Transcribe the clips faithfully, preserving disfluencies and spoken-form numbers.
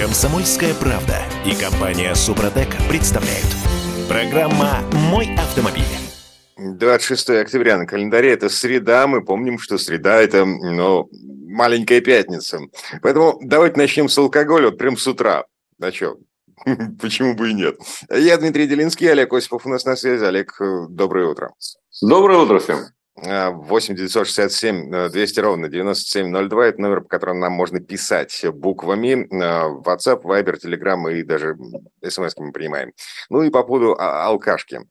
«Комсомольская правда» и компания «Супротек» представляют. Программа «Мой автомобиль». двадцать шестого октября на календаре, это среда, мы помним, что среда – это, ну, маленькая пятница. Поэтому давайте начнем с алкоголя, вот прям с утра. А что? Почему бы и нет? Я Дмитрий Делинский, Олег Осипов у нас на связи. Олег, доброе утро. Доброе утро всем. восемь девятьсот шестьдесят семь двести ровно девяносто семь ноль два. Это номер, по которому нам можно писать буквами. WhatsApp, Viber, Telegram и даже эс эм эс мы принимаем. Ну и по поводу алкашки.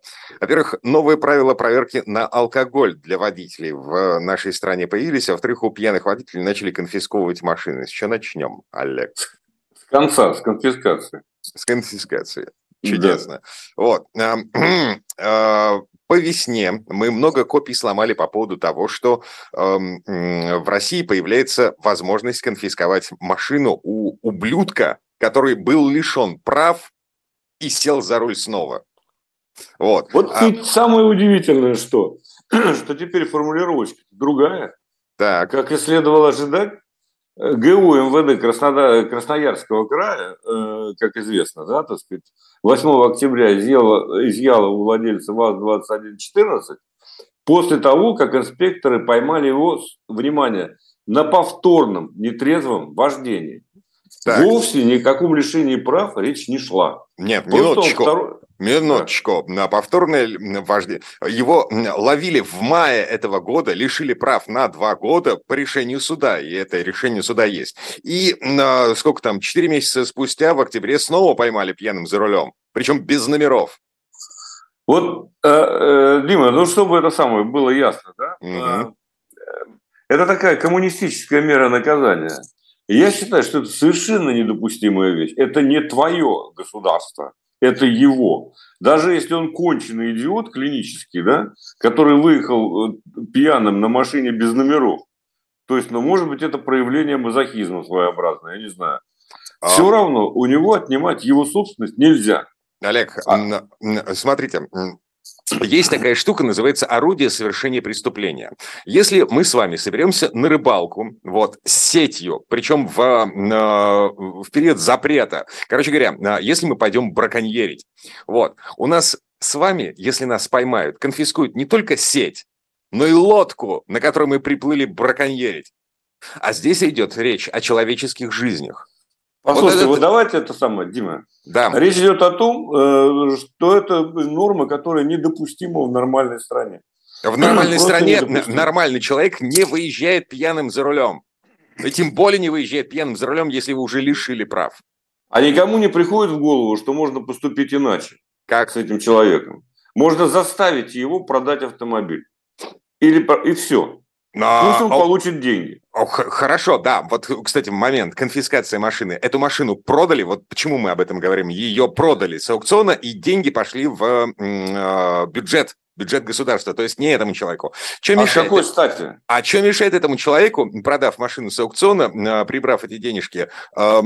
Во-первых, новые правила проверки на алкоголь для водителей в нашей стране появились. А во-вторых, у пьяных водителей начали конфисковывать машины. С чего начнем, Олег? С конца, с конфискации. С конфискации. Чудесно. Да. Вот. По весне мы много копий сломали по поводу того, что э, в России появляется возможность конфисковать машину у ублюдка, который был лишен прав и сел за руль снова. Вот, вот а... самое удивительное, что, что теперь формулировочка другая. Так. Как и следовало ожидать, ГУ МВД Краснодар... Красноярского края, э, как известно, да, так сказать, восьмого октября изъяло, изъяло у владельца ВАЗ двадцать один четырнадцать после того, как инспекторы поймали его, внимание, на повторном нетрезвом вождении. Так. Вовсе ни о каком лишении прав речь не шла. Нет, минуточку. Второй... Минуточку. Да. На повторное вождение. Его ловили в мае этого года, лишили прав на два года по решению суда. И это решение суда есть. И э, сколько там, четыре месяца спустя, в октябре, снова поймали пьяным за рулем. Причем без номеров. Вот, э, э, Дима, ну чтобы это самое было ясно, да? Угу. Это такая коммунистическая мера наказания. Я считаю, что это совершенно недопустимая вещь. Это не твое государство, это его. Даже если он конченый идиот клинический, да, который выехал пьяным на машине без номеров. То есть, ну, может быть, это проявление мазохизма своеобразное, я не знаю. А... Все равно у него отнимать его собственность нельзя. Олег, а... смотрите... Есть такая штука, называется орудие совершения преступления. Если мы с вами соберемся на рыбалку, вот, с сетью, причем в, в период запрета, короче говоря, если мы пойдем браконьерить, вот, у нас с вами, если нас поймают, конфискуют не только сеть, но и лодку, на которой мы приплыли браконьерить. А здесь идет речь о человеческих жизнях. Послушайте, вот, это... вот давайте это самое, Дима. Да. Речь идет о том, что это норма, которая недопустима в нормальной стране. В нормальной Просто стране нормальный человек не выезжает пьяным за рулем. И тем более не выезжает пьяным за рулем, если вы уже лишили прав. А никому не приходит в голову, что можно поступить иначе, как с этим человеком. Можно заставить его продать автомобиль. Или... И все. Но... Пусть он получит деньги. Хорошо, да. Вот, кстати, момент конфискации машины. Эту машину продали, вот почему мы об этом говорим, ее продали с аукциона, и деньги пошли в э, бюджет, бюджет государства, то есть не этому человеку. Че а мешает... какой стати? А что мешает этому человеку, продав машину с аукциона, прибрав эти денежки, э,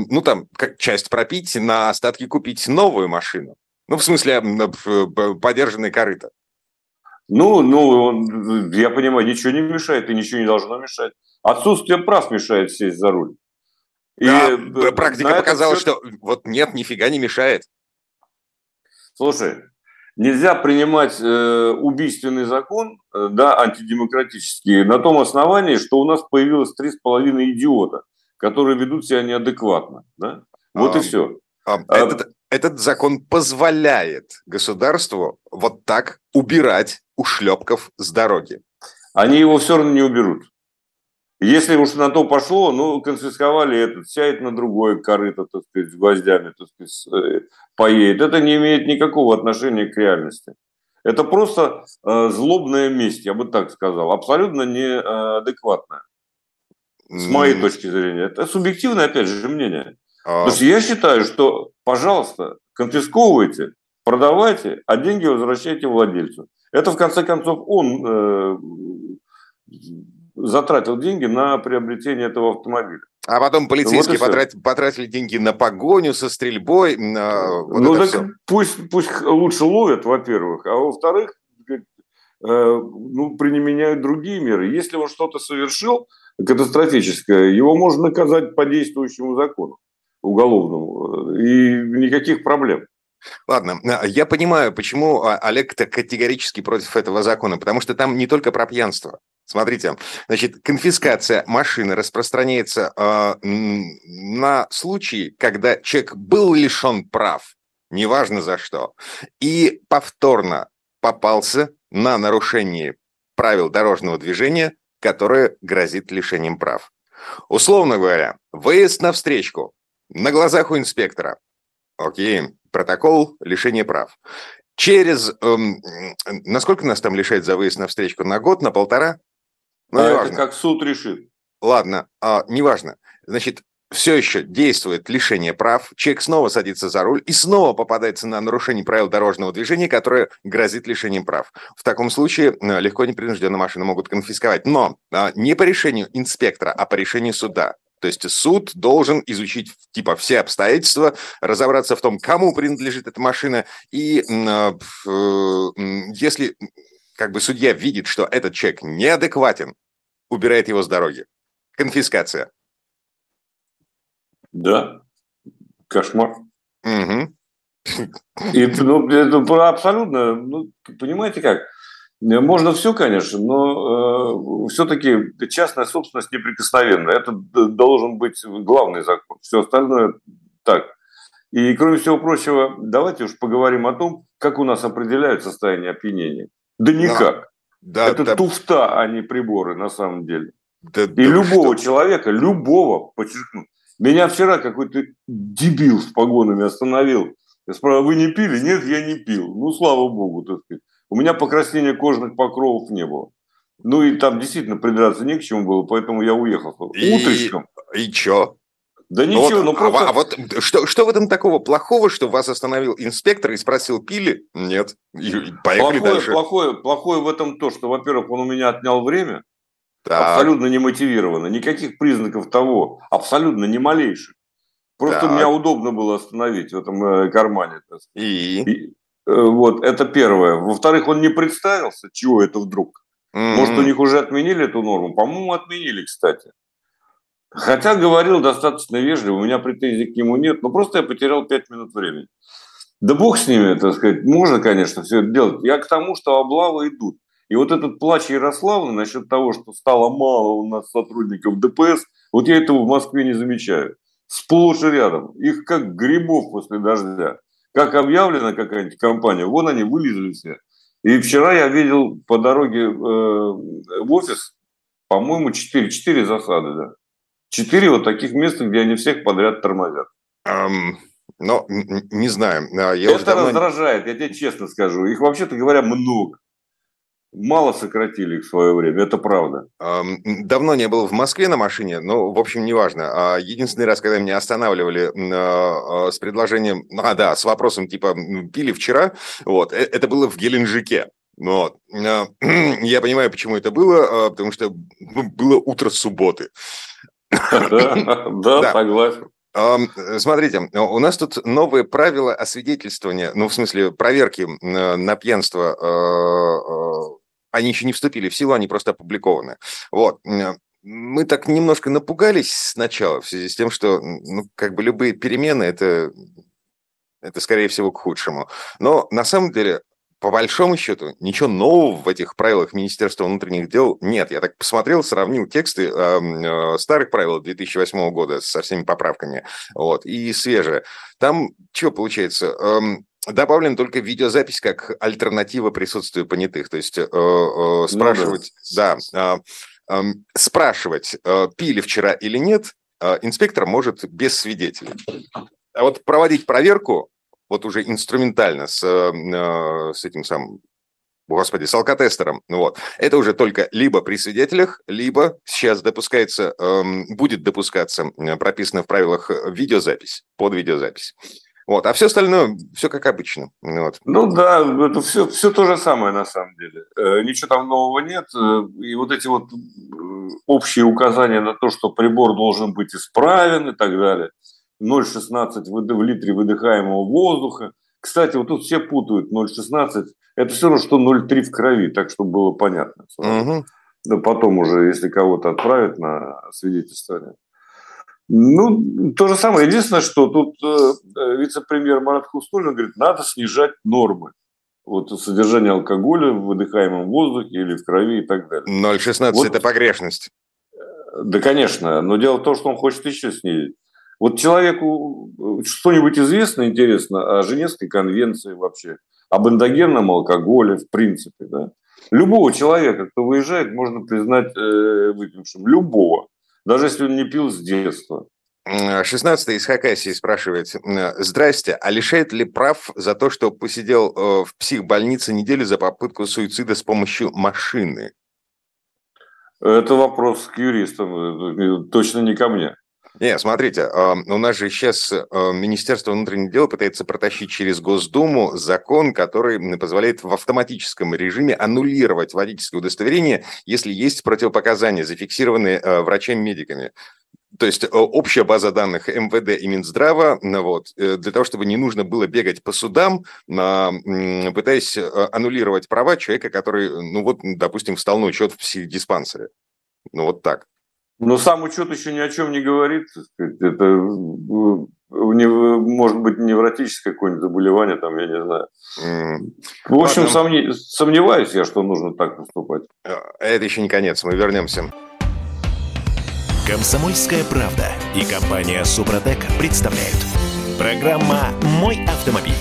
ну там, как часть пропить, на остатки купить новую машину? Ну, в смысле, подержанные корыто. Ну, ну, я понимаю, ничего не мешает и ничего не должно мешать. Отсутствие прав мешает сесть за руль. И да, практика показала, все... что вот нет, нифига не мешает. Слушай, нельзя принимать э, убийственный закон, э, да, антидемократический, на том основании, что у нас появилось три с половиной идиота, которые ведут себя неадекватно. Да? Вот а, и все. А, а, этот, этот закон позволяет государству вот так убирать ушлепков с дороги. Они его все равно не уберут. Если уж на то пошло, ну, конфисковали этот, сядет на другое корыто, так сказать, с гвоздями, так сказать, поедет. Это не имеет никакого отношения к реальности. Это просто э, злобная месть, я бы так сказал, абсолютно неадекватная, с моей mm. точки зрения. Это субъективное, опять же, мнение. А... Потому что я считаю, что, пожалуйста, конфисковывайте, продавайте, а деньги возвращайте владельцу. Это, в конце концов, он... Э, затратил деньги на приобретение этого автомобиля. А потом полицейские вот потратили, потратили деньги на погоню со стрельбой. На вот ну, так все. Пусть, пусть лучше ловят, во-первых, а во-вторых, э, ну, применяют другие меры. Если он что-то совершил катастрофическое, его можно наказать по действующему закону. уголовному, и никаких проблем. Ладно, я понимаю, почему Олег категорически против этого закона, потому что там не только про пьянство. Смотрите, значит, конфискация машины распространяется э, на случаи, когда человек был лишен прав, неважно за что, и повторно попался на нарушение правил дорожного движения, которое грозит лишением прав. Условно говоря, выезд на встречку на глазах у инспектора. Окей, протокол лишения прав. Через... Эм, насколько нас там лишают за выезд на встречку? На год, на полтора? Ну, а неважно. Это как суд решит. Ладно, а, неважно. Значит, все еще действует лишение прав. Человек снова садится за руль и снова попадается на нарушение правил дорожного движения, которое грозит лишением прав. В таком случае легко и непринужденно машину могут конфисковать. Но а, не по решению инспектора, а по решению суда. То есть суд должен изучить типа все обстоятельства, разобраться в том, кому принадлежит эта машина. И э, э, если как бы судья видит, что этот человек неадекватен, убирает его с дороги. Конфискация. Да. Кошмар. Угу. И, ну, это абсолютно, ну, понимаете как? Можно все, конечно, но э, все-таки частная собственность неприкосновенна. Это должен быть главный закон. Все остальное так. И, кроме всего прочего, давайте уж поговорим о том, как у нас определяют состояние опьянения. Да никак. Да, это да, туфта, а не приборы на самом деле. Да, И да, любого что? человека, любого, подчеркну. Меня вчера какой-то дебил с погонами остановил. Я спрашиваю, вы не пили? Нет, я не пил. Ну, слава богу, так сказать. У меня покраснения кожных покровов не было. Ну, и там действительно придраться не к чему было, поэтому я уехал. И... Утречком. И чё? Да ничего, ну, вот, ну просто... А, а вот что, что в этом такого плохого, что вас остановил инспектор и спросил, пили? Нет. И поехали плохое, дальше. Плохое, плохое в этом то, что, во-первых, он у меня отнял время. Так. Абсолютно немотивированно. Никаких признаков того. Абсолютно ни малейших. Просто так. Меня удобно было остановить в этом кармане. И... и... Вот, это первое. Во-вторых, он не представился, чего это вдруг. Mm-hmm. Может, у них уже отменили эту норму? По-моему, отменили, кстати. Хотя говорил достаточно вежливо, у меня претензий к нему нет, но просто я потерял пять минут времени. Да бог с ними, так сказать, можно, конечно, все это делать. Я к тому, что облавы идут. И вот этот плач Ярославны насчет того, что стало мало у нас сотрудников ДПС, вот я этого в Москве не замечаю. Сплошь и рядом. Их как грибов после дождя. Как объявлена какая-нибудь компания, вон они вылезли все. И вчера я видел по дороге э, в офис, по-моему, четыре, четыре засады. Да. четыре вот таких места, где они всех подряд тормозят. Эм, ну, не знаю. Я Это уже давно... раздражает, я тебе честно скажу. Их, вообще-то говоря, много. Мало сократили их в свое время, это правда. Давно не был в Москве на машине, но, в общем, неважно. Единственный раз, когда меня останавливали с предложением, а, да, с вопросом, типа, пили вчера, вот, это было в Геленджике. Вот. Я понимаю, почему это было, потому что было утро субботы. Да, согласен. Смотрите, у нас тут новые правила освидетельствования, ну, в смысле, проверки на пьянство. Они еще не вступили в силу, они просто опубликованы. Вот. Мы так немножко напугались сначала в связи с тем, что, ну, как бы любые перемены – это, это, скорее всего, к худшему. Но на самом деле, по большому счету, ничего нового в этих правилах Министерства внутренних дел нет. Я так посмотрел, сравнил тексты э, э, старых правил две тысячи восьмого года со всеми поправками, вот, и свежие. Там что получается? Эм, добавлен только видеозапись как альтернатива присутствию понятых. То есть э, э, спрашивать, да, да э, э, спрашивать, э, пили вчера или нет, э, инспектор может без свидетелей. А вот проводить проверку вот уже инструментально с, с этим самым, господи, с алкотестером. Вот. Это уже только либо при свидетелях, либо сейчас допускается, будет допускаться, прописано в правилах, видеозапись, под видеозапись. Вот. А все остальное, все как обычно. Вот. Ну да, это все, все то же самое на самом деле. Ничего там нового нет. И вот эти вот общие указания на то, что прибор должен быть исправен и так далее. ноль шестнадцать в литре выдыхаемого воздуха. Кстати, вот тут все путают ноль шестнадцать. Это все равно, что ноль три в крови, так чтобы было понятно. Угу. Да потом уже, если кого-то отправят на свидетельствование. Ну, то же самое. Единственное, что тут э, вице-премьер Марат Хуснуллин говорит, надо снижать нормы. Вот содержание алкоголя в выдыхаемом воздухе или в крови и так далее. ноль шестнадцать вот. Это погрешность. Да, конечно. Но дело в том, что он хочет еще снизить. Вот человеку что-нибудь известно, интересно о Женевской конвенции вообще, об эндогенном алкоголе в принципе, да? Любого человека, кто выезжает, можно признать э, выпившим. Любого. Даже если он не пил с детства. шестнадцатый из Хакасии спрашивает. Здрасте, а лишает ли прав за то, что посидел в психбольнице неделю за попытку суицида с помощью машины? Это вопрос к юристам. Точно не ко мне. Нет, смотрите, у нас же сейчас Министерство внутренних дел пытается протащить через Госдуму закон, который позволяет в автоматическом режиме аннулировать водительское удостоверение, если есть противопоказания, зафиксированные врачами-медиками. То есть общая база данных эм вэ дэ и Минздрава, вот, для того, чтобы не нужно было бегать по судам, пытаясь аннулировать права человека, который, ну вот, допустим, встал на учет в психдиспансере. Ну вот так. Но сам учет еще ни о чем не говорит. Это, может быть, невротическое какое-нибудь заболевание, там, я не знаю. В общем, сомни... сомневаюсь я, что нужно так поступать. Это еще не конец, мы вернемся. «Комсомольская правда» и компания «Супротек» представляют. Программа «Мой автомобиль».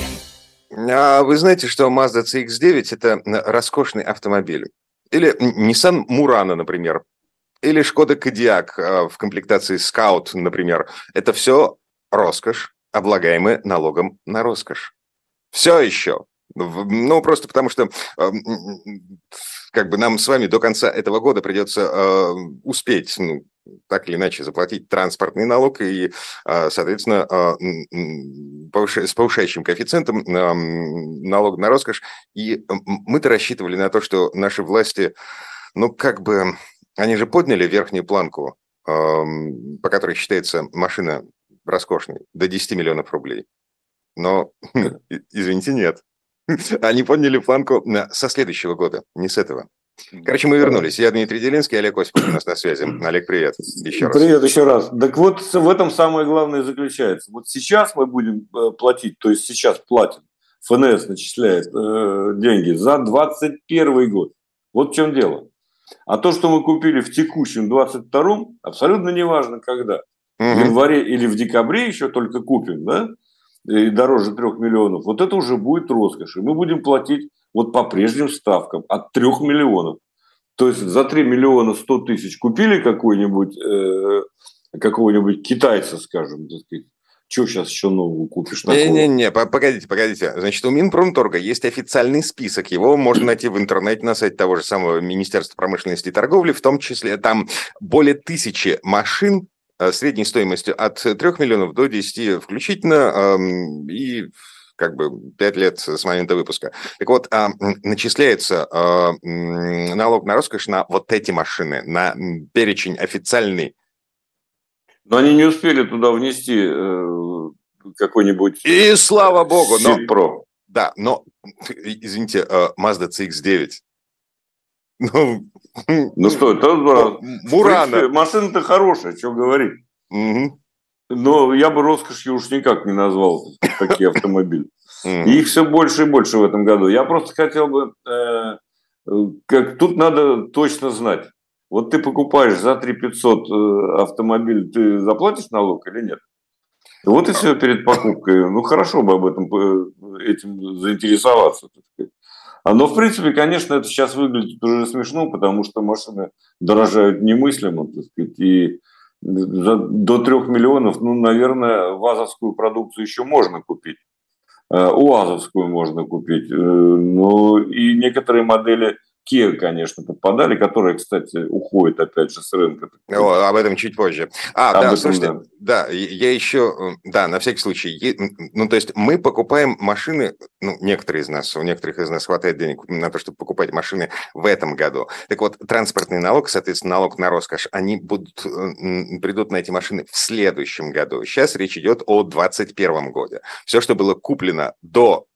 А вы знаете, что Mazda си икс девять – это роскошный автомобиль? Или Nissan Murano, например? Или Skoda Kodiaq в комплектации Scout, например. Это все роскошь, облагаемая налогом на роскошь. Все еще. Ну, просто потому что как бы нам с вами до конца этого года придется успеть, ну, так или иначе, заплатить транспортный налог и, соответственно, с повышающим коэффициентом налог на роскошь. И мы-то рассчитывали на то, что наши власти, ну, как бы... Они же подняли верхнюю планку, по которой считается машина роскошной, до десяти миллионов рублей. Но, извините, нет. Они подняли планку со следующего года, не с этого. Короче, мы вернулись. Я Дмитрий Делинский, Олег Осипов у нас на связи. Олег, привет. Еще раз. Привет еще раз. Так вот, в этом самое главное заключается. Вот сейчас мы будем платить, то есть сейчас платим, эф эн эс начисляет э, деньги за двадцать первый год. Вот в чем дело. А то, что мы купили в текущем двадцать втором, абсолютно неважно когда, mm-hmm. в январе или в декабре еще только купим, да, и дороже трех миллионов, вот это уже будет роскошь. И мы будем платить вот по прежним ставкам от трех миллионов. То есть за три миллиона сто тысяч купили какой-нибудь, э, какого-нибудь китайца, скажем, так сказать. Чего сейчас еще нового купишь? Не-не-не, погодите, погодите. Значит, у Минпромторга есть официальный список. Его можно найти в интернете на сайте того же самого Министерства промышленности и торговли. В том числе там более тысячи машин средней стоимостью от трех миллионов до десяти включительно. И как бы пять лет с момента выпуска. Так вот, начисляется налог на роскошь на вот эти машины, на перечень официальный. Но они не успели туда внести э, какой-нибудь... И слава богу, но... Про. Да, но, извините, э, Mazda си икс девять. Ну, ну что, это... Ну, Murano. Машина-то хорошая, что говорить. Угу. Но я бы роскошью уж никак не назвал такие автомобили. И их все больше и больше в этом году. Я просто хотел бы... Э, как, тут надо точно знать. Вот ты покупаешь за три пятьсот автомобиль, ты заплатишь налог или нет? Вот и все перед покупкой. Ну, хорошо бы об этом этим заинтересоваться. Но, в принципе, конечно, это сейчас выглядит уже смешно, потому что машины дорожают немыслимо, так сказать. И до трех миллионов, ну, наверное, вазовскую продукцию еще можно купить. УАЗовскую можно купить. Но и некоторые модели... Kia, конечно, попадали, которые, кстати, уходят опять же с рынка. О, об этом чуть позже. А, об да, этом, слушайте, да. да, я еще, да, на всякий случай, ну, то есть мы покупаем машины, ну, некоторые из нас, у некоторых из нас хватает денег на то, чтобы покупать машины в этом году. Так вот, транспортный налог, соответственно, налог на роскошь, они будут, придут на эти машины в следующем году. Сейчас речь идет о двадцать первом году. Все, что было куплено до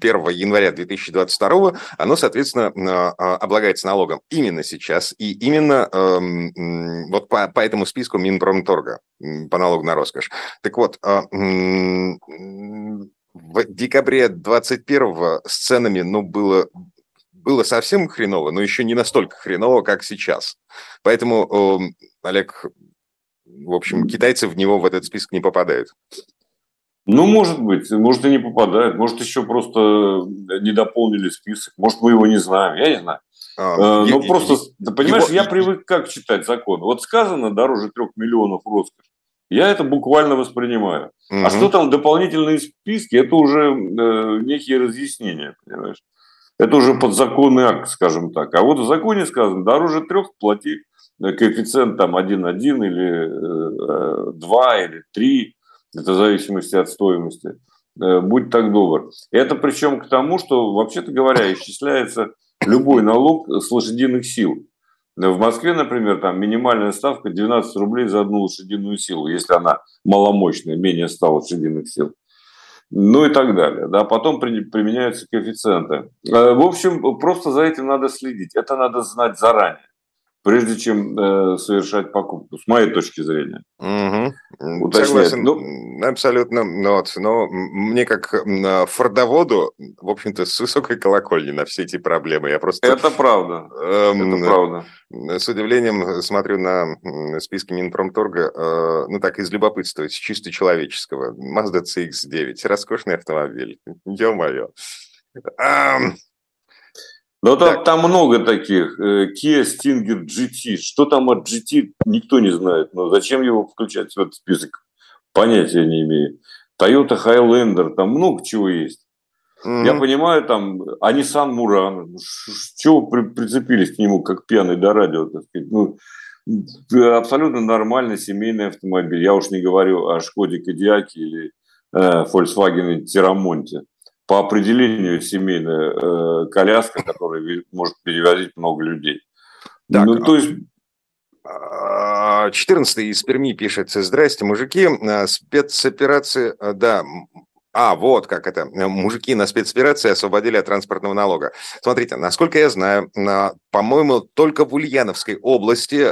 первого января две тысячи двадцать второго, оно, соответственно, облагается налогом именно сейчас. И именно эм, вот по, по этому списку Минпромторга, по налогу на роскошь. Так вот, э, э, в декабре двадцать первого с ценами, ну, было... Было совсем хреново, но еще не настолько хреново, как сейчас. Поэтому, э, Олег, в общем, китайцы в него, в этот список, не попадают. Ну, может быть. Может, и не попадают. Может, еще просто не дополнили список. Может, мы его не знаем. Я не знаю. А, э, я, ну, я, просто, я, понимаешь, его... я привык как читать закон. Вот сказано дороже трех миллионов роскошь. Я это буквально воспринимаю. Угу. А что там дополнительные списки, это уже э, некие разъяснения, понимаешь? Это уже подзаконный акт, скажем так. А вот в законе сказано, дороже трех плати коэффициент там один целых один или два или три, это в зависимости от стоимости. Будь так добр. Это причем к тому, что, вообще-то говоря, исчисляется любой налог с лошадиных сил. В Москве, например, там минимальная ставка двенадцать рублей за одну лошадиную силу, если она маломощная, менее ста лошадиных сил. Ну и так далее. Да, потом применяются коэффициенты. В общем, просто за этим надо следить. Это надо знать заранее, прежде чем э, совершать покупку, с моей точки зрения. Угу. Согласен. Ну, абсолютно. Вот. Но мне как фордоводу, в общем-то, с высокой колокольни на все эти проблемы. Я просто... Это правда. Эм... Это правда. С удивлением смотрю на списки Минпромторга, ну так, из любопытства, из чисто человеческого. Mazda си икс девять, роскошный автомобиль. Ё-моё. Ам... Но там, так. там много таких. Kia Stinger джи ти. Что там от джи ти, никто не знает. Но зачем его включать в этот список? Понятия не имею. Toyota Highlander. Там много чего есть. Mm-hmm. Я понимаю, там... А Nissan Murano. Чего при- прицепились к нему, как пьяный до радио, так сказать? Ну, абсолютно нормальный семейный автомобиль. Я уж не говорю о Skoda Kodiaq или э, Volkswagen Tiramonte. По определению семейная э, коляска, которая может перевозить много людей. Так, ну, то есть... четырнадцатый из Перми пишет: «Здрасте, мужики, спецоперации...» Да, а, вот как это. «Мужики на спецоперации освободили от транспортного налога». Смотрите, насколько я знаю, по-моему, только в Ульяновской области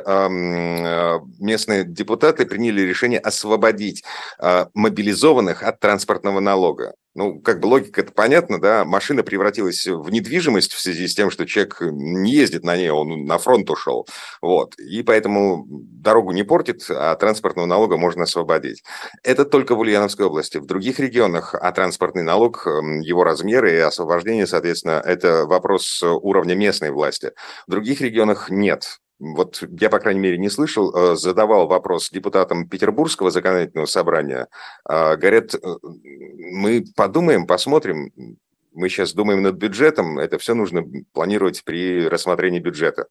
местные депутаты приняли решение освободить мобилизованных от транспортного налога. Ну, как бы логика-то понятна, да, машина превратилась в недвижимость в связи с тем, что человек не ездит на ней, он на фронт ушел, вот, и поэтому дорогу не портит, а транспортного налога можно освободить. Это только в Ульяновской области. В других регионах, а транспортный налог, его размеры и освобождение, соответственно, это вопрос уровня местной власти. В других регионах нет. Вот я, по крайней мере, не слышал, задавал вопрос депутатам Петербургского законодательного собрания. Говорят, мы подумаем, посмотрим, мы сейчас думаем над бюджетом, это все нужно планировать при рассмотрении бюджета.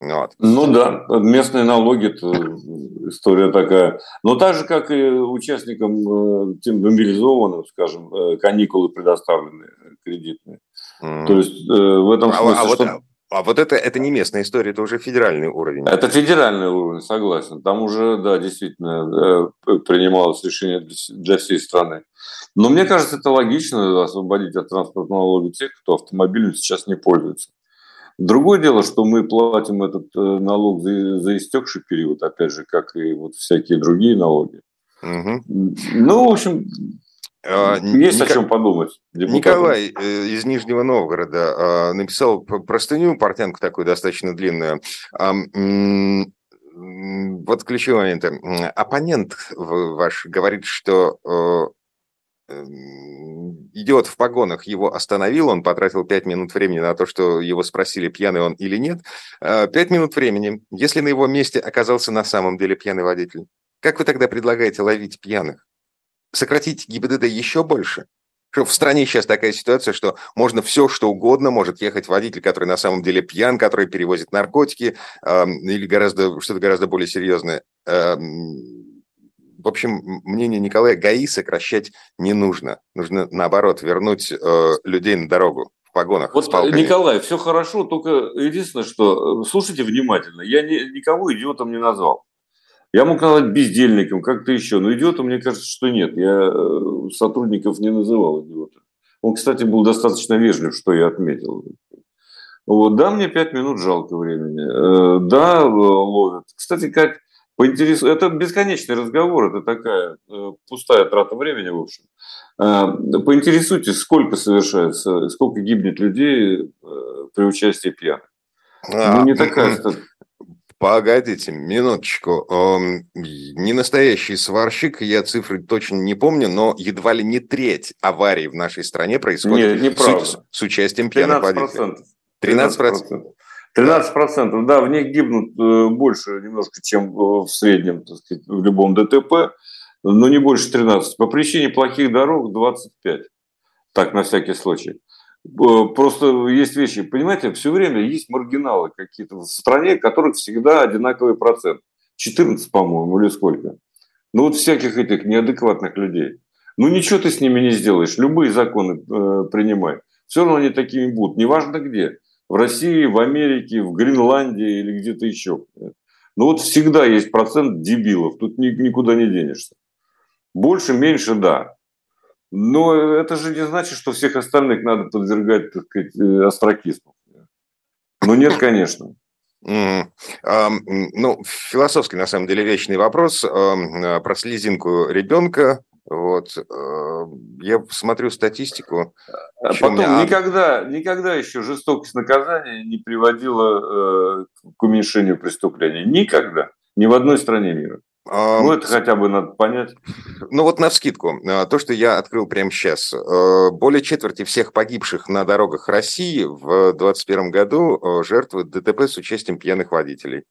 Вот. Ну да, местные налоги, история такая. Но так же, как и участникам, тем мобилизованным, скажем, каникулы предоставлены кредитные. Mm. То есть в этом смысле... А, а что... вот... А вот это, это не местная история, это уже федеральный уровень. Это федеральный уровень, согласен. Там уже, да, действительно, принималось решение для всей страны. Но мне кажется, это логично — освободить от транспортного налога тех, кто автомобилем сейчас не пользуется. Другое дело, что мы платим этот налог за, за истекший период, опять же, как и вот всякие другие налоги. Угу. Ну, в общем... Есть Ник... о чем подумать. Депутатам. Николай из Нижнего Новгорода написал простыню, портянку такую достаточно длинную. Вот ключевой момент. Оппонент ваш говорит, что идиот в погонах его остановил, он потратил пять минут времени на то, что его спросили, пьяный он или нет. пять минут времени, если на его месте оказался на самом деле пьяный водитель. Как вы тогда предлагаете ловить пьяных? Сократить ГИБДД еще больше? В стране сейчас такая ситуация, что можно все, что угодно, может ехать водитель, который на самом деле пьян, который перевозит наркотики э, или гораздо, что-то гораздо более серьезное. Э, в общем, мнение Николая: ГАИ сокращать не нужно. Нужно, наоборот, вернуть э, людей на дорогу в погонах. Вот, Николай, все хорошо, только единственное, что... Слушайте внимательно, я ни, никого идиотом не назвал. Я мог назвать бездельником, как-то еще. Но идиота, мне кажется, что нет. Я сотрудников не называл идиотом. Он, кстати, был достаточно вежлив, что я отметил. Вот, да, мне пять минут жалко времени. Да, ловят. Кстати, как поинтерес... это бесконечный разговор, это такая пустая трата времени, в общем. Поинтересуйтесь, сколько совершается, сколько гибнет людей при участии пьяных. А, ну, не такая статистика. Погодите, минуточку. Не настоящий сварщик, я цифры точно не помню, но едва ли не треть аварий в нашей стране происходит Нет, с, с участием пьяных водителей. тринадцать процентов. тринадцать процентов, да, в них гибнут больше немножко, чем в среднем, так сказать, в любом ДТП, но не больше тринадцати. По причине плохих дорог двадцать пять. Так, на всякий случай. Просто есть вещи, понимаете, все время есть маргиналы какие-то в стране, которых всегда одинаковый процент. четырнадцать, по-моему, или сколько. Ну, вот всяких этих неадекватных людей. Ну, ничего ты с ними не сделаешь. Любые законы э, принимай. Все равно они такими будут. Неважно где. В России, в Америке, в Гренландии или где-то еще. Но вот всегда есть процент дебилов. Тут ни, никуда не денешься. Больше, меньше, да. Но это же не значит, что всех остальных надо подвергать, так сказать, остракизму. Ну, нет, конечно. Mm. Um, ну, философский, на самом деле, вечный вопрос um, про слезинку ребенка. Вот. Uh, я смотрю статистику. А потом меня... никогда, никогда еще жестокость наказания не приводила uh, к уменьшению преступлений. Никогда. Ни в одной стране мира. Ну, это хотя бы надо понять. Ну, вот навскидку, то, что я открыл прямо сейчас. Более четверти всех погибших на дорогах России в двадцать первом году жертвы ДТП с участием пьяных водителей.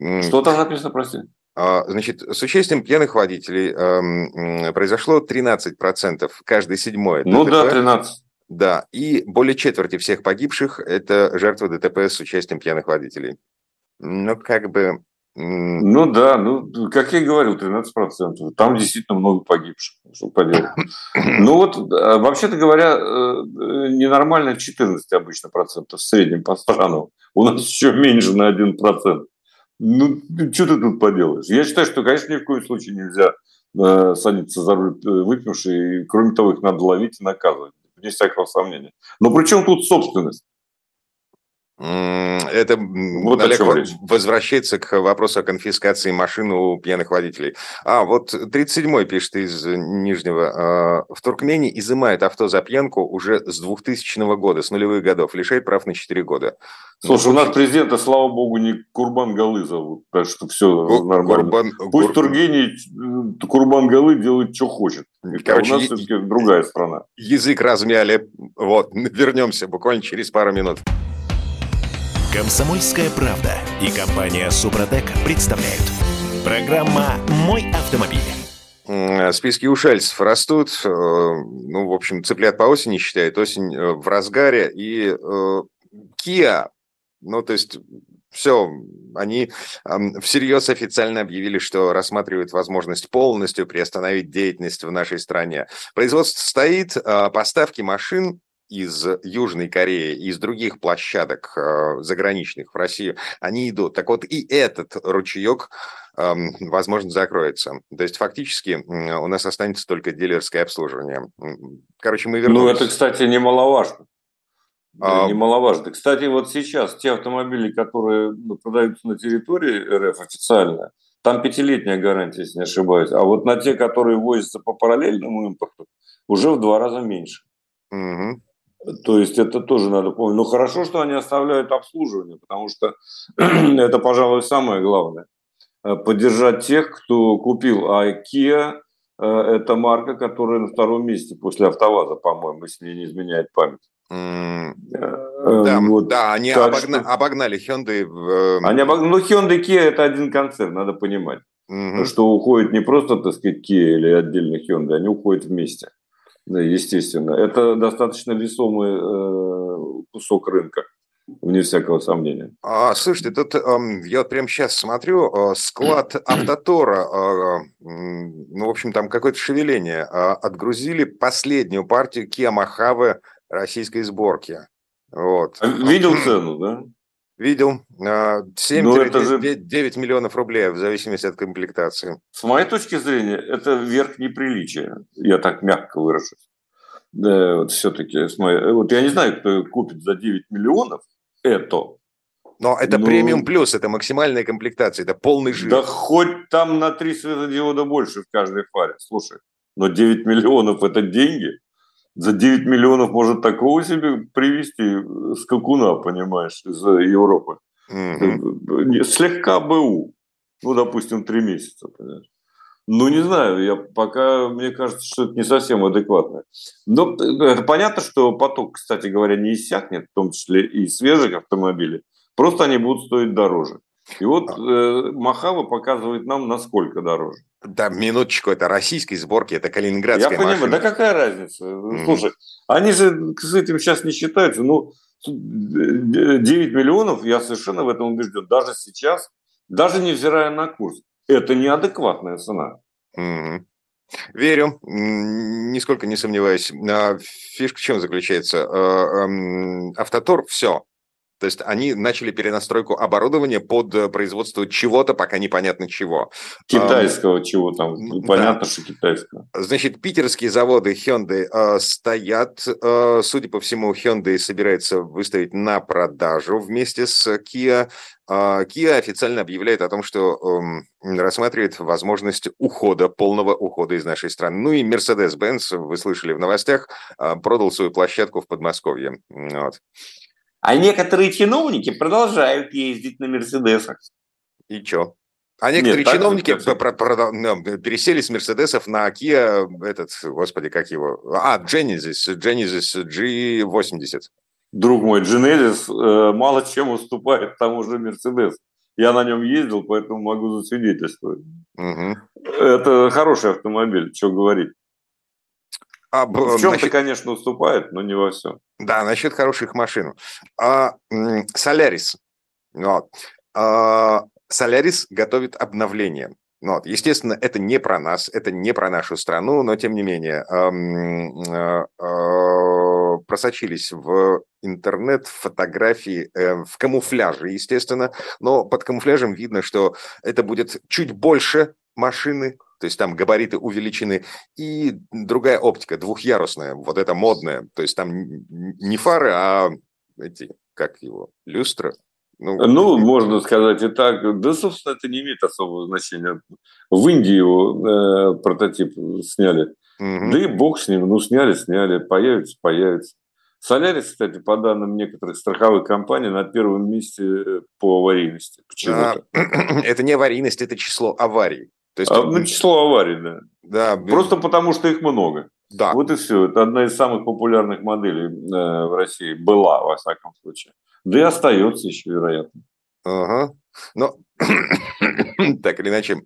Что там написано, прости? Значит, с участием пьяных водителей произошло тринадцать процентов, каждый седьмой ДТП. Ну да, тринадцать. Да, и более четверти всех погибших – это жертвы ДТП с участием пьяных водителей. Ну, как бы... Ну да, ну как я и говорил, тринадцать процентов. Там действительно много погибших, что поделать. Ну вот, вообще-то говоря, ненормально четырнадцать обычно процентов в среднем по страну. У нас еще меньше на один процент. Ну, что ты тут поделаешь? Я считаю, что, конечно, ни в коем случае нельзя садиться за руль выпивший, и, кроме того, их надо ловить и наказывать. Вне всякого сомнения. Но при чем тут собственность? Это вот Олег возвращается к вопросу о конфискации машин у пьяных водителей. А, вот тридцать седьмой пишет из Нижнего. В Туркмении изымают авто за пьянку уже с двухтысячного года, с нулевых годов. Лишает прав на четыре года. Слушай, ну, у нас президента, слава богу, не Курбан-Галы зовут, так что все Гу- нормально. Курбан... Пусть Гур... Тургеней Курбан-Галы делает, что хочет. Короче, а у нас е- все-таки другая страна. Язык размяли. Вот, вернемся буквально через пару минут. «Комсомольская правда» и компания «Супротек» представляют. Программа «Мой автомобиль». Списки ушельцев растут, ну, в общем, цыплят по осени считают, осень в разгаре. И э, Kia, ну, то есть... Все, они всерьез официально объявили, что рассматривают возможность полностью приостановить деятельность в нашей стране. Производство стоит, поставки машин из Южной Кореи, из других площадок заграничных в Россию, они идут. Так вот, и этот ручеек, возможно, закроется. То есть, фактически, у нас останется только дилерское обслуживание. Короче, мы вернулись. Ну, это, кстати, немаловажно. Да, немаловажно. Кстати, вот сейчас те автомобили, которые продаются на территории РФ официально, там пятилетняя гарантия, если не ошибаюсь, а вот на те, которые возятся по параллельному импорту, уже в два раза меньше. Угу. То есть это тоже надо помнить. Но хорошо, что они оставляют обслуживание, потому что это, пожалуй, самое главное. Поддержать тех, кто купил. А Kia – это марка, которая на втором месте после «АвтоВАЗа», по-моему, если не изменяет память. Mm. Да, вот. Да, они обогна... что... обогнали Hyundai. Они обог... Ну, Hyundai и Kia – это один концерн, надо понимать. Mm-hmm. Что уходит не просто, так сказать, Kia или отдельно Hyundai, они уходят вместе. Да, естественно. Это достаточно весомый э, кусок рынка, вне всякого сомнения. А, слушайте, тут э, я вот прямо сейчас смотрю, э, склад Автотора, э, э, ну, в общем, там какое-то шевеление, э, отгрузили последнюю партию Kia Mojave российской сборки. Вот. Видел цену, да? Видел. семь девять же... миллионов рублей, в зависимости от комплектации. С моей точки зрения, это верх неприличия, я так мягко выражусь. да, вот все-таки, вот я не знаю, кто купит за девять миллионов это. Но это ну, премиум плюс, это максимальная комплектация, это полный жир. Да хоть там на три светодиода больше в каждой фаре, слушай. Но девять миллионов это деньги. За девять миллионов может такого себе привезти скакуна, понимаешь, из Европы. Угу. Слегка БУ. Ну, допустим, три месяца, понимаешь. Ну, не знаю, я пока мне кажется, что это не совсем адекватно. Но понятно, что поток, кстати говоря, не иссякнет, в том числе и свежих автомобилей. Просто они будут стоить дороже. И вот э, Махава показывает нам, насколько дороже. Да, минуточку, это российской сборки, это калининградская машина. Я понимаю, да какая разница? Mm-hmm. Слушай, они же с этим сейчас не считаются. Ну, девять миллионов, я совершенно в этом убежден, даже сейчас, даже невзирая на курс. Это неадекватная цена. Mm-hmm. Верю, нисколько не сомневаюсь. Фишка в чем заключается? Автотор, все. То есть они начали перенастройку оборудования под производство чего-то, пока непонятно чего. Китайского а, чего там, понятно, да. Что китайского. Значит, питерские заводы Hyundai э, стоят. Э, судя по всему, Hyundai собирается выставить на продажу вместе с Kia. Э, Kia официально объявляет о том, что э, рассматривает возможность ухода, полного ухода из нашей страны. Ну и Mercedes-Benz, вы слышали в новостях, э, продал свою площадку в Подмосковье. Вот. А некоторые чиновники продолжают ездить на «Мерседесах». И чё? А некоторые Нет, чиновники так, про- про- про- пересели с «Мерседесов» на Kia, этот, господи, как его? А, Genesis, Genesis джи восемьдесят. Друг мой, Genesis э, мало чем уступает тому же «Мерседесу». Я на нем ездил, поэтому могу засвидетельствовать. Угу. Это хороший автомобиль, что говорить. А, в чем-то, насчет... конечно, уступает, но не во всем. Да, насчет хороших машин. Solaris. Вот. Solaris готовит обновление. Вот. Естественно, это не про нас, это не про нашу страну, но тем не менее просочились в интернет фотографии в камуфляже, естественно, но под камуфляжем видно, что это будет чуть больше машины. То есть там габариты увеличены, и другая оптика, двухъярусная, вот эта модная. То есть там не фары, а эти, как его, люстры. Ну, ну и... можно сказать и так. Да, собственно, это не имеет особого значения. В Индии его э, прототип сняли. Угу. Да и бог с ним. Ну, сняли, сняли. Появится, появится. Солярис, кстати, по данным некоторых страховых компаний, на первом месте по аварийности. Почему-то. А, это не аварийность, это число аварий. То есть, а, ну, число аварий, да. да. Просто потому, что их много. Да. Вот и все. Это одна из самых популярных моделей э, в России. Была, во всяком случае. Да и остается еще, вероятно. Ага. Но так или иначе,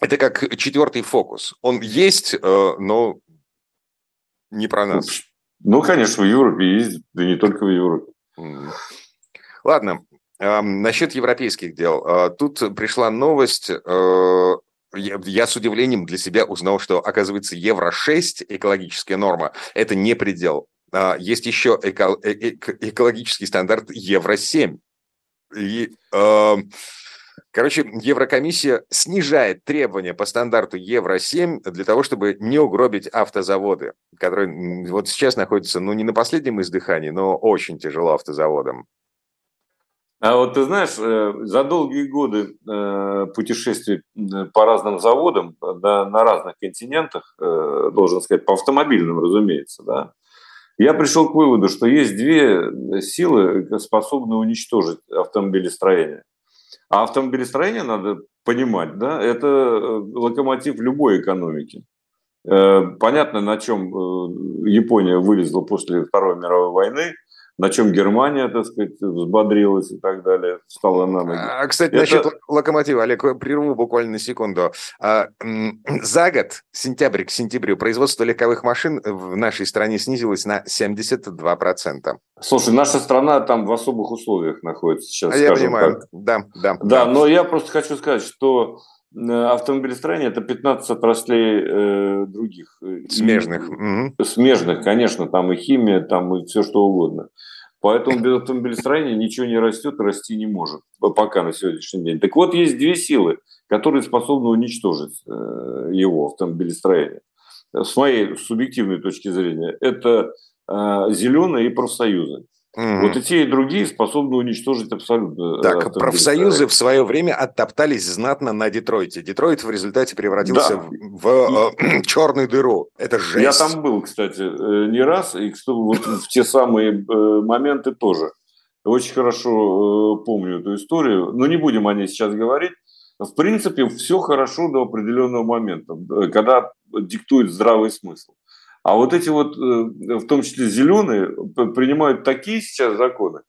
это как четвертый фокус. Он есть, э, но не про нас. Ну, конечно, в Европе ездит, да не только в Европе. Ладно. Насчет европейских дел. Тут пришла новость. Я с удивлением для себя узнал, что, оказывается, Евро шесть, экологическая норма, это не предел. Есть еще эко- эко- экологический стандарт Евро семь. И, э, короче, Еврокомиссия снижает требования по стандарту Евро семь для того, чтобы не угробить автозаводы, которые вот сейчас находятся, ну, не на последнем издыхании, но очень тяжело автозаводам. А вот ты знаешь, за долгие годы путешествий по разным заводам, да, на разных континентах, должен сказать, по автомобильным, разумеется, да, я пришел к выводу, что есть две силы, способные уничтожить автомобилестроение. А автомобилестроение, надо понимать, да, это локомотив любой экономики. Понятно, на чем Япония вылезла после Второй мировой войны, на чем Германия, так сказать, взбодрилась и так далее, встала на ноги. А, кстати, это... насчет локомотива, Олег, прерву буквально на секунду. За год, сентябрь к сентябрю, производство легковых машин в нашей стране снизилось на семьдесят два процента. Слушай, наша страна там в особых условиях находится сейчас, а скажем так. Я понимаю, так. Да, да, да. Да, но я просто хочу сказать, что автомобилестроение – это пятнадцать отраслей э, других. Смежных. И, смежных, конечно. Там и химия, там и все что угодно. Поэтому без автомобилестроения ничего не растет, расти не может. Пока на сегодняшний день. Так вот, есть две силы, которые способны уничтожить э, его, автомобилестроение. с моей субъективной точки зрения, это э, зеленые и профсоюзы. Mm-hmm. Вот и те, и другие способны уничтожить абсолютно. Так, профсоюзы в свое время оттоптались знатно на Детройте. Детройт в результате превратился да. в, в и... черную дыру. Это жесть. Я там был, кстати, не раз, и вот в те самые моменты тоже. Очень хорошо помню эту историю, но не будем о ней сейчас говорить. В принципе, все хорошо до определенного момента, когда диктует здравый смысл. А вот эти вот, в том числе зеленые, принимают такие сейчас законы,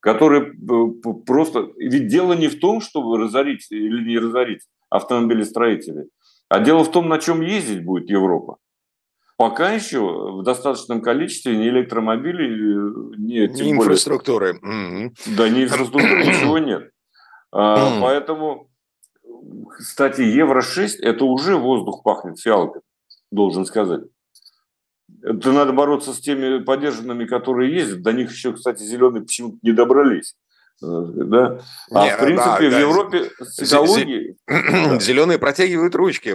которые просто... Ведь дело не в том, чтобы разорить или не разорить автомобилестроителей, а дело в том, на чем ездить будет Европа. Пока еще в достаточном количестве ни электромобилей, ни, тем ни инфраструктуры. Более, да, ни инфраструктуры, ничего нет. А, поэтому, кстати, Евро шесть – это уже воздух пахнет фиалкой, должен сказать. Это надо бороться с теми подержанными, которые ездят. До них еще, кстати, зеленые почему-то не добрались. Да? А не, в принципе да, в Европе да. с экологией... Зеленые протягивают ручки.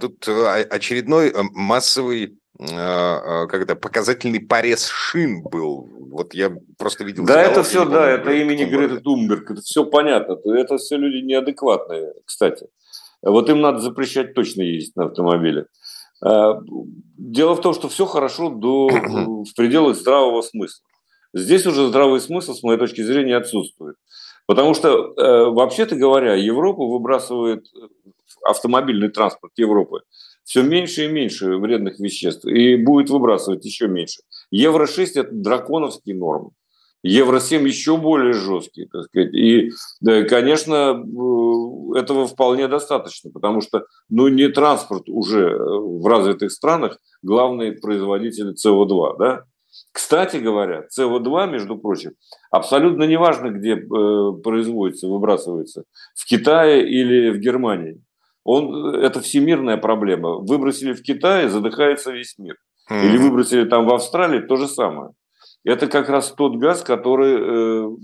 Тут очередной массовый, как это, показательный порез шин был. Вот я просто видел... Да, это все, да, помню, это имени Греты Тунберг. Это все понятно. Это все люди неадекватные, кстати. Вот им надо запрещать точно ездить на автомобиле. Дело в том, что все хорошо до, в пределах здравого смысла. Здесь уже здравый смысл, с моей точки зрения, отсутствует. Потому что, вообще-то говоря, Европа выбрасывает, автомобильный транспорт Европы, все меньше и меньше вредных веществ. И будет выбрасывать еще меньше. Евро шесть – это драконовские нормы. Евро семь еще более жесткие, так сказать. И, да, конечно, этого вполне достаточно, потому что ну, не транспорт уже в развитых странах главный производитель си о два. Да? Кстати говоря, си о два, между прочим, абсолютно неважно, где производится, выбрасывается, в Китае или в Германии. Он, это всемирная проблема. Выбросили в Китае, задыхается весь мир. Mm-hmm. Или выбросили там в Австралии, то же самое. Это как раз тот газ, который э,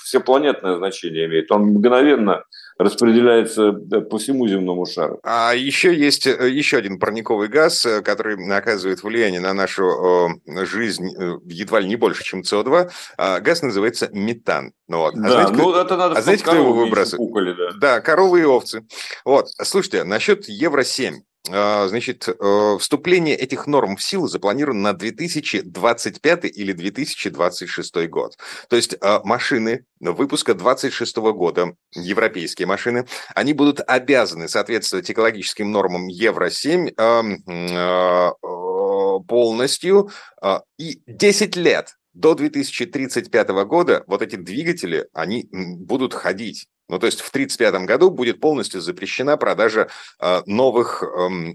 всепланетное значение имеет. Он мгновенно распределяется по всему земному шару. А еще есть еще один парниковый газ, который оказывает влияние на нашу э, жизнь э, едва ли не больше, чем си о два. А газ называется метан. Вот. А да, знаете, ну, кто, это надо а знаете, кто его выбрасывает? Пукали, да. да, коровы и овцы. Вот. Слушайте, насчет Евро семь. Значит, вступление этих норм в силу запланировано на две тысячи двадцать пятый или две тысячи двадцать шестой год. То есть машины выпуска двадцать шестого года, европейские машины, они будут обязаны соответствовать экологическим нормам Евро семь полностью и десять лет. До две тысячи тридцать пятого года вот эти двигатели, они будут ходить. Ну, то есть в тридцать пятом году будет полностью запрещена продажа э, новых э,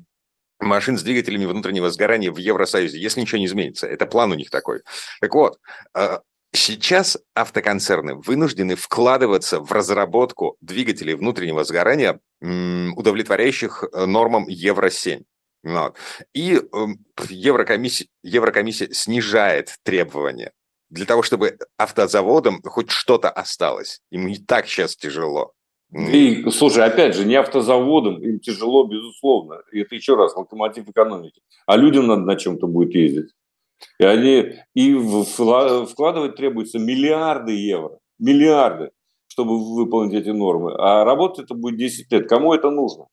машин с двигателями внутреннего сгорания в Евросоюзе, если ничего не изменится. Это план у них такой. Так вот, э, сейчас автоконцерны вынуждены вкладываться в разработку двигателей внутреннего сгорания, э, удовлетворяющих нормам Евро семь. Вот. И э, Еврокомиссия, Еврокомиссия снижает требования для того, чтобы автозаводам хоть что-то осталось. Им и так сейчас тяжело. И, слушай, опять же, не автозаводам, им тяжело, безусловно. И это еще раз локомотив экономики. А людям надо на чем-то будет ездить. И, они, и вкладывать требуется миллиарды евро. Миллиарды, чтобы выполнить эти нормы. А работать это будет десять лет. Кому это нужно?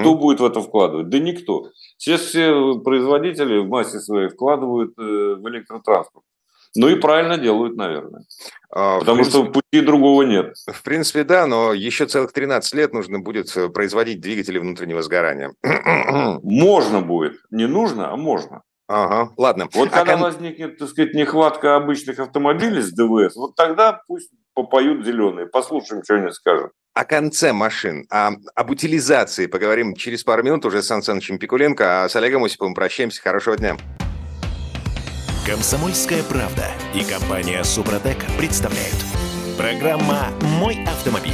Кто будет в это вкладывать? Да никто. Сейчас все производители в массе своей вкладывают в электротранспорт. Ну и правильно делают, наверное. А, Потому принципе, что пути другого нет. В принципе, да, но еще целых тринадцать лет нужно будет производить двигатели внутреннего сгорания. Можно будет. Не нужно, а можно. Ага, ладно. Вот а когда кон... возникнет, так сказать, нехватка обычных автомобилей с ДВС, вот тогда пусть попоют зеленые. Послушаем, что они скажут. О конце машин, о, об утилизации поговорим через пару минут уже с Сан Санычем Пикуленко, а с Олегом Осиповым прощаемся. Хорошего дня. «Комсомольская правда» и компания «Супротек» представляют. Программа «Мой автомобиль».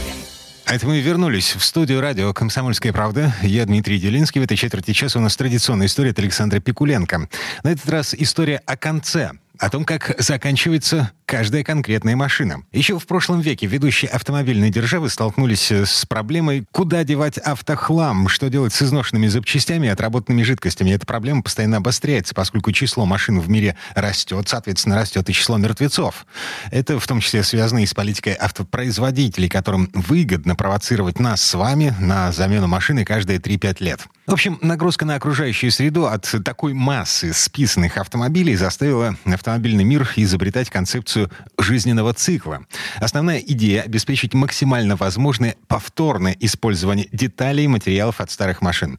А это мы вернулись в студию радио «Комсомольская правда». Я Дмитрий Делинский. В этой четверти часа у нас традиционная история от Александра Пикуленко. На этот раз история о конце о том, как заканчивается каждая конкретная машина. Еще в прошлом веке ведущие автомобильные державы столкнулись с проблемой, куда девать автохлам, что делать с изношенными запчастями и отработанными жидкостями. Эта проблема постоянно обостряется, поскольку число машин в мире растет, соответственно, растет и число мертвецов. Это в том числе связано и с политикой автопроизводителей, которым выгодно провоцировать нас с вами на замену машины каждые три-пять лет. В общем, нагрузка на окружающую среду от такой массы списанных автомобилей заставила автомобильный мир изобретать концепцию жизненного цикла. Основная идея — обеспечить максимально возможное повторное использование деталей и материалов от старых машин.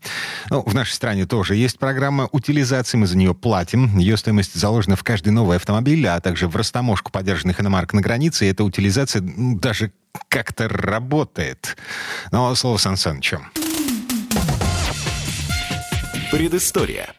Ну, в нашей стране тоже есть программа утилизации, мы за нее платим. Ее стоимость заложена в каждый новый автомобиль, а также в растаможку подержанных иномарок на границе. И эта утилизация даже как-то работает. Но слово Сан Санычу. Предыстория.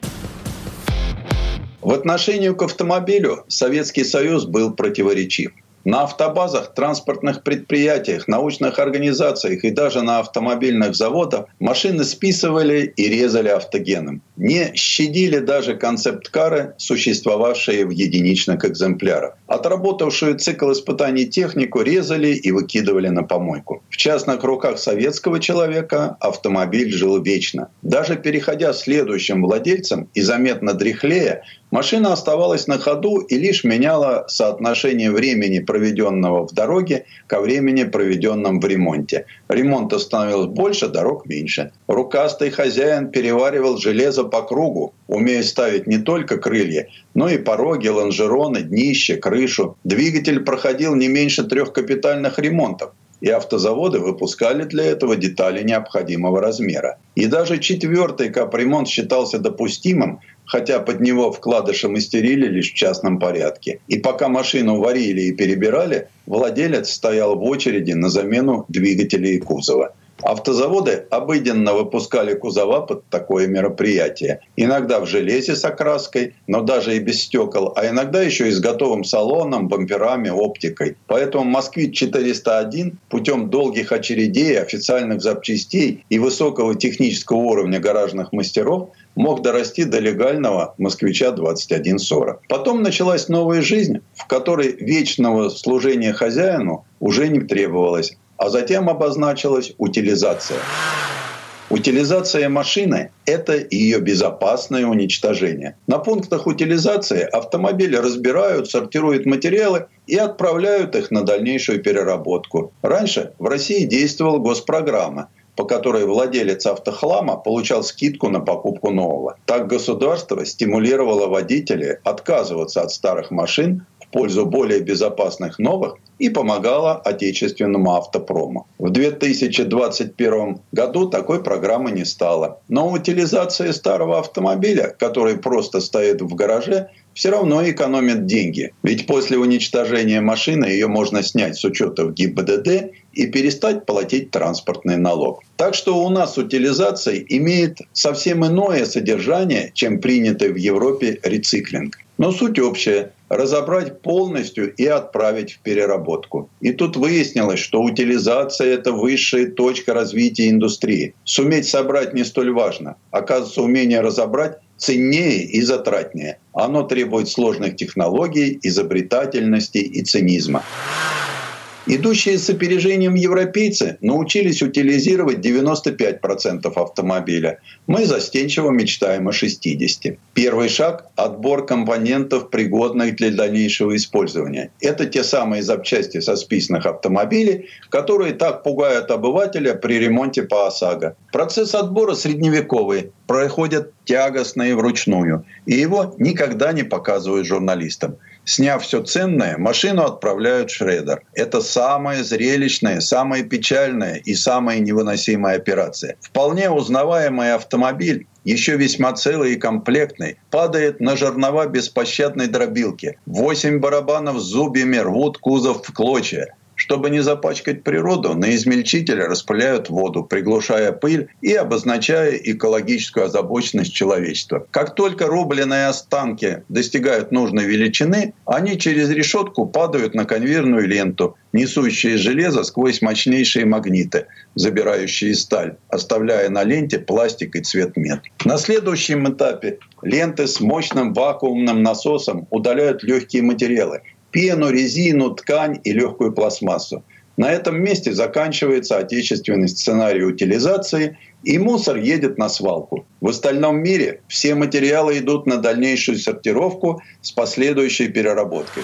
В отношении к автомобилю Советский Союз был противоречив. На автобазах, транспортных предприятиях, научных организациях и даже на автомобильных заводах машины списывали и резали автогеном. Не щадили даже концепт-кары, существовавшие в единичных экземплярах. Отработавшую цикл испытаний технику резали и выкидывали на помойку. В частных руках советского человека автомобиль жил вечно. Даже переходя следующим владельцам и заметно дряхлея, машина оставалась на ходу и лишь меняла соотношение времени, проведенного в дороге, ко времени, проведенном в ремонте. Ремонта становилось больше, дорог меньше. Рукастый хозяин переваривал железо по кругу, умея ставить не только крылья, но и пороги, лонжероны, днище, крышу. Двигатель проходил не меньше трех капитальных ремонтов. И автозаводы выпускали для этого детали необходимого размера. И даже четвертый капремонт считался допустимым, хотя под него вкладыши мастерили лишь в частном порядке. И пока машину варили и перебирали, владелец стоял в очереди на замену двигателя и кузова. Автозаводы обыденно выпускали кузова под такое мероприятие. Иногда в железе с окраской, но даже и без стекол, а иногда еще и с готовым салоном, бамперами, оптикой. Поэтому «Москвич-четыреста один» путем долгих очередей, официальных запчастей и высокого технического уровня гаражных мастеров мог дорасти до легального «Москвича-двадцать один сорок». Потом началась новая жизнь, в которой вечного служения хозяину уже не требовалось, а затем обозначилась утилизация. Утилизация машины – это ее безопасное уничтожение. На пунктах утилизации автомобили разбирают, сортируют материалы и отправляют их на дальнейшую переработку. Раньше в России действовала госпрограмма, по которой владелец автохлама получал скидку на покупку нового. Так государство стимулировало водителей отказываться от старых машин в пользу более безопасных новых и помогала отечественному автопрому. В две тысячи двадцать первом году такой программы не стало. Но утилизация старого автомобиля, который просто стоит в гараже, все равно экономит деньги. Ведь после уничтожения машины ее можно снять с учета в ГИБДД и перестать платить транспортный налог. Так что у нас утилизация имеет совсем иное содержание, чем принятый в Европе рециклинг. Но суть общая. Разобрать полностью и отправить в переработку. И тут выяснилось, что утилизация – это высшая точка развития индустрии. Суметь собрать не столь важно. Оказывается, умение разобрать ценнее и затратнее. Оно требует сложных технологий, изобретательности и цинизма. Идущие с опережением европейцы научились утилизировать девяносто пять процентов автомобиля. Мы застенчиво мечтаем о шестидесяти процентах. Первый шаг — отбор компонентов, пригодных для дальнейшего использования. Это те самые запчасти со списанных автомобилей, которые так пугают обывателя при ремонте по ОСАГО. Процесс отбора средневековый, проходит тягостно и вручную, и его никогда не показывают журналистам. Сняв все ценное, машину отправляют в шредер. Это самая зрелищная, самая печальная и самая невыносимая операция. Вполне узнаваемый автомобиль, еще весьма целый и комплектный, падает на жернова беспощадной дробилки. Восемь барабанов с зубьями рвут кузов в клочья. Чтобы не запачкать природу, на измельчителе распыляют воду, приглушая пыль и обозначая экологическую озабоченность человечества. Как только рубленые останки достигают нужной величины, они через решетку падают на конвейерную ленту, несущие железо сквозь мощнейшие магниты, забирающие сталь, оставляя на ленте пластик и цвет мед. На следующем этапе ленты с мощным вакуумным насосом удаляют легкие материалы – пену, резину, ткань и легкую пластмассу. На этом месте заканчивается отечественный сценарий утилизации, и мусор едет на свалку. В остальном мире все материалы идут на дальнейшую сортировку с последующей переработкой.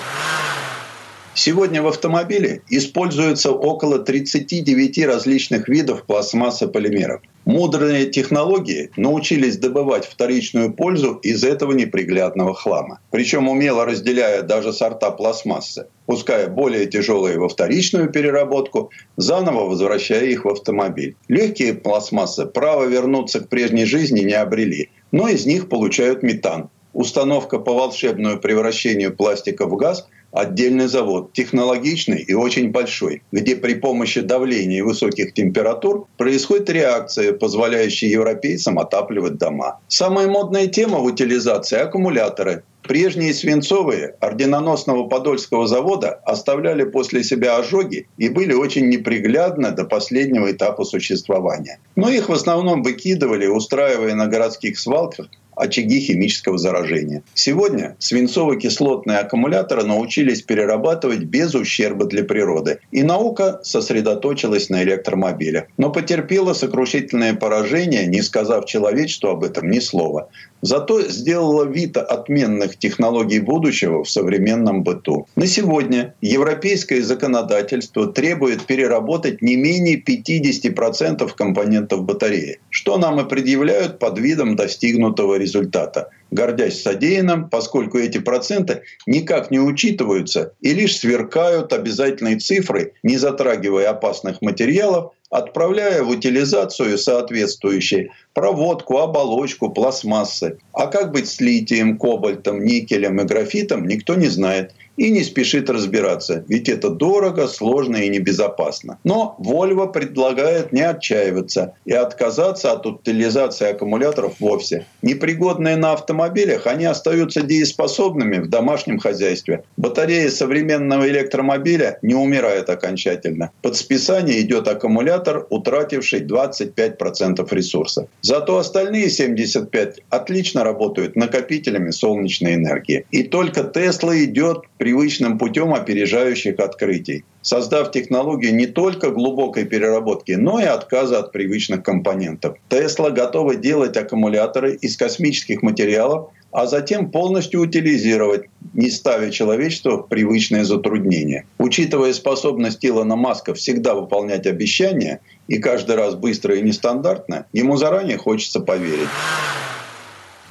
Сегодня в автомобиле используется около тридцать девять различных видов пластмасс и полимеров. Мудрые технологии научились добывать вторичную пользу из этого неприглядного хлама. Причем умело разделяя даже сорта пластмассы, пуская более тяжелые во вторичную переработку, заново возвращая их в автомобиль. Легкие пластмассы право вернуться к прежней жизни не обрели, но из них получают метан. Установка по волшебному превращению пластика в газ – отдельный завод, технологичный и очень большой, где при помощи давления и высоких температур происходит реакция, позволяющая европейцам отапливать дома. Самая модная тема в утилизации – аккумуляторы. Прежние свинцовые орденоносного Подольского завода оставляли после себя ожоги и были очень неприглядны до последнего этапа существования. Но их в основном выкидывали, устраивая на городских свалках очаги химического заражения. Сегодня свинцово-кислотные аккумуляторы научились перерабатывать без ущерба для природы. И наука сосредоточилась на электромобилях, но потерпела сокрушительное поражение, не сказав человечеству об этом ни слова. Зато сделала вид отменных технологий будущего в современном быту. На сегодня европейское законодательство требует переработать не менее пятьдесят процентов компонентов батареи, что нам и предъявляют под видом достигнутого результата, гордясь содеянным, поскольку эти проценты никак не учитываются и лишь сверкают обязательные цифры, не затрагивая опасных материалов, отправляя в утилизацию соответствующие проводку, оболочку, пластмассы. А как быть с литием, кобальтом, никелем и графитом, никто не знает и не спешит разбираться, ведь это дорого, сложно и небезопасно. Но Volvo предлагает не отчаиваться и отказаться от утилизации аккумуляторов вовсе. Непригодные на автомобилях, они остаются дееспособными в домашнем хозяйстве. Батарея современного электромобиля не умирает окончательно. Под списание идет аккумулятор, утративший двадцать пять процентов ресурса. Зато остальные семьдесят пять процентов отлично работают накопителями солнечной энергии. И только Tesla идет привычным путем опережающих открытий, создав технологию не только глубокой переработки, но и отказа от привычных компонентов. Tesla готова делать аккумуляторы из космических материалов, а затем полностью утилизировать, не ставя человечество в привычные затруднения. Учитывая способность Илона Маска всегда выполнять обещания, и каждый раз быстро и нестандартно, ему заранее хочется поверить.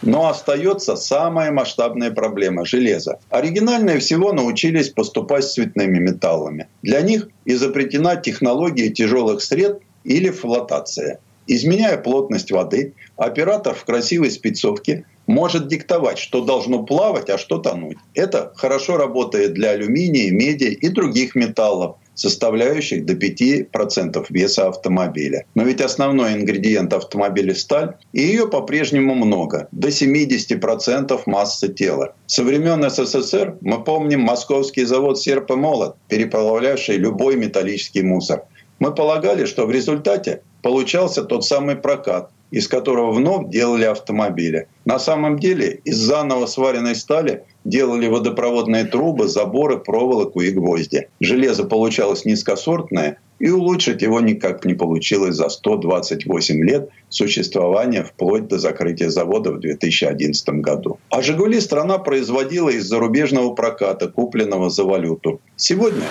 Но остается самая масштабная проблема – железо. Оригинальное всего научились поступать с цветными металлами. Для них изобретена технология тяжелых сред или флотация. Изменяя плотность воды, оператор в красивой спецовке может диктовать, что должно плавать, а что тонуть. Это хорошо работает для алюминия, меди и других металлов, составляющих до пяти процентов веса автомобиля. Но ведь основной ингредиент автомобиля – сталь, и ее по-прежнему много, до семьдесят процентов массы тела. Со времен СССР мы помним московский завод «Серп и молот», переплавлявший любой металлический мусор. Мы полагали, что в результате получался тот самый прокат, из которого вновь делали автомобили. На самом деле из заново сваренной стали делали водопроводные трубы, заборы, проволоку и гвозди. Железо получалось низкосортное, и улучшить его никак не получилось за сто двадцать восемь лет существования вплоть до закрытия завода в две тысячи одиннадцатом году. А «Жигули» страна производила из зарубежного проката, купленного за валюту. Сегодня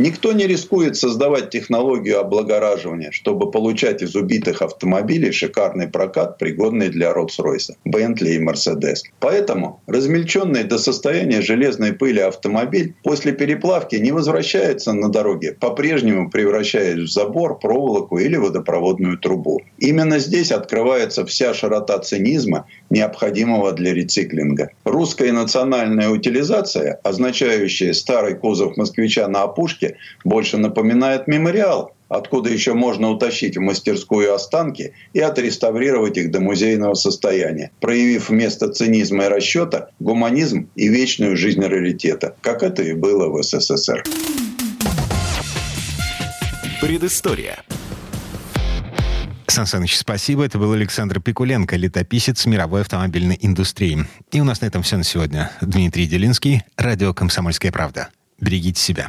никто не рискует создавать технологию облагораживания, чтобы получать из убитых автомобилей шикарный прокат, пригодный для Роллс-Ройса, Бентли и Мерседес. Поэтому размельченный до состояния железной пыли автомобиль после переплавки не возвращается на дороге, по-прежнему превращаясь в забор, проволоку или водопроводную трубу. Именно здесь открывается вся широта цинизма, необходимого для рециклинга. Русская национальная утилизация, означающая старый кузов москвича на опушке, больше напоминает мемориал, откуда еще можно утащить в мастерскую останки и отреставрировать их до музейного состояния, проявив вместо цинизма и расчета гуманизм и вечную жизнь раритета, как это и было в СССР. Предыстория. Сан Саныч, спасибо. Это был Александр Пикуленко, летописец мировой автомобильной индустрии. И у нас на этом все на сегодня. Дмитрий Делинский, радио «Комсомольская правда». Берегите себя.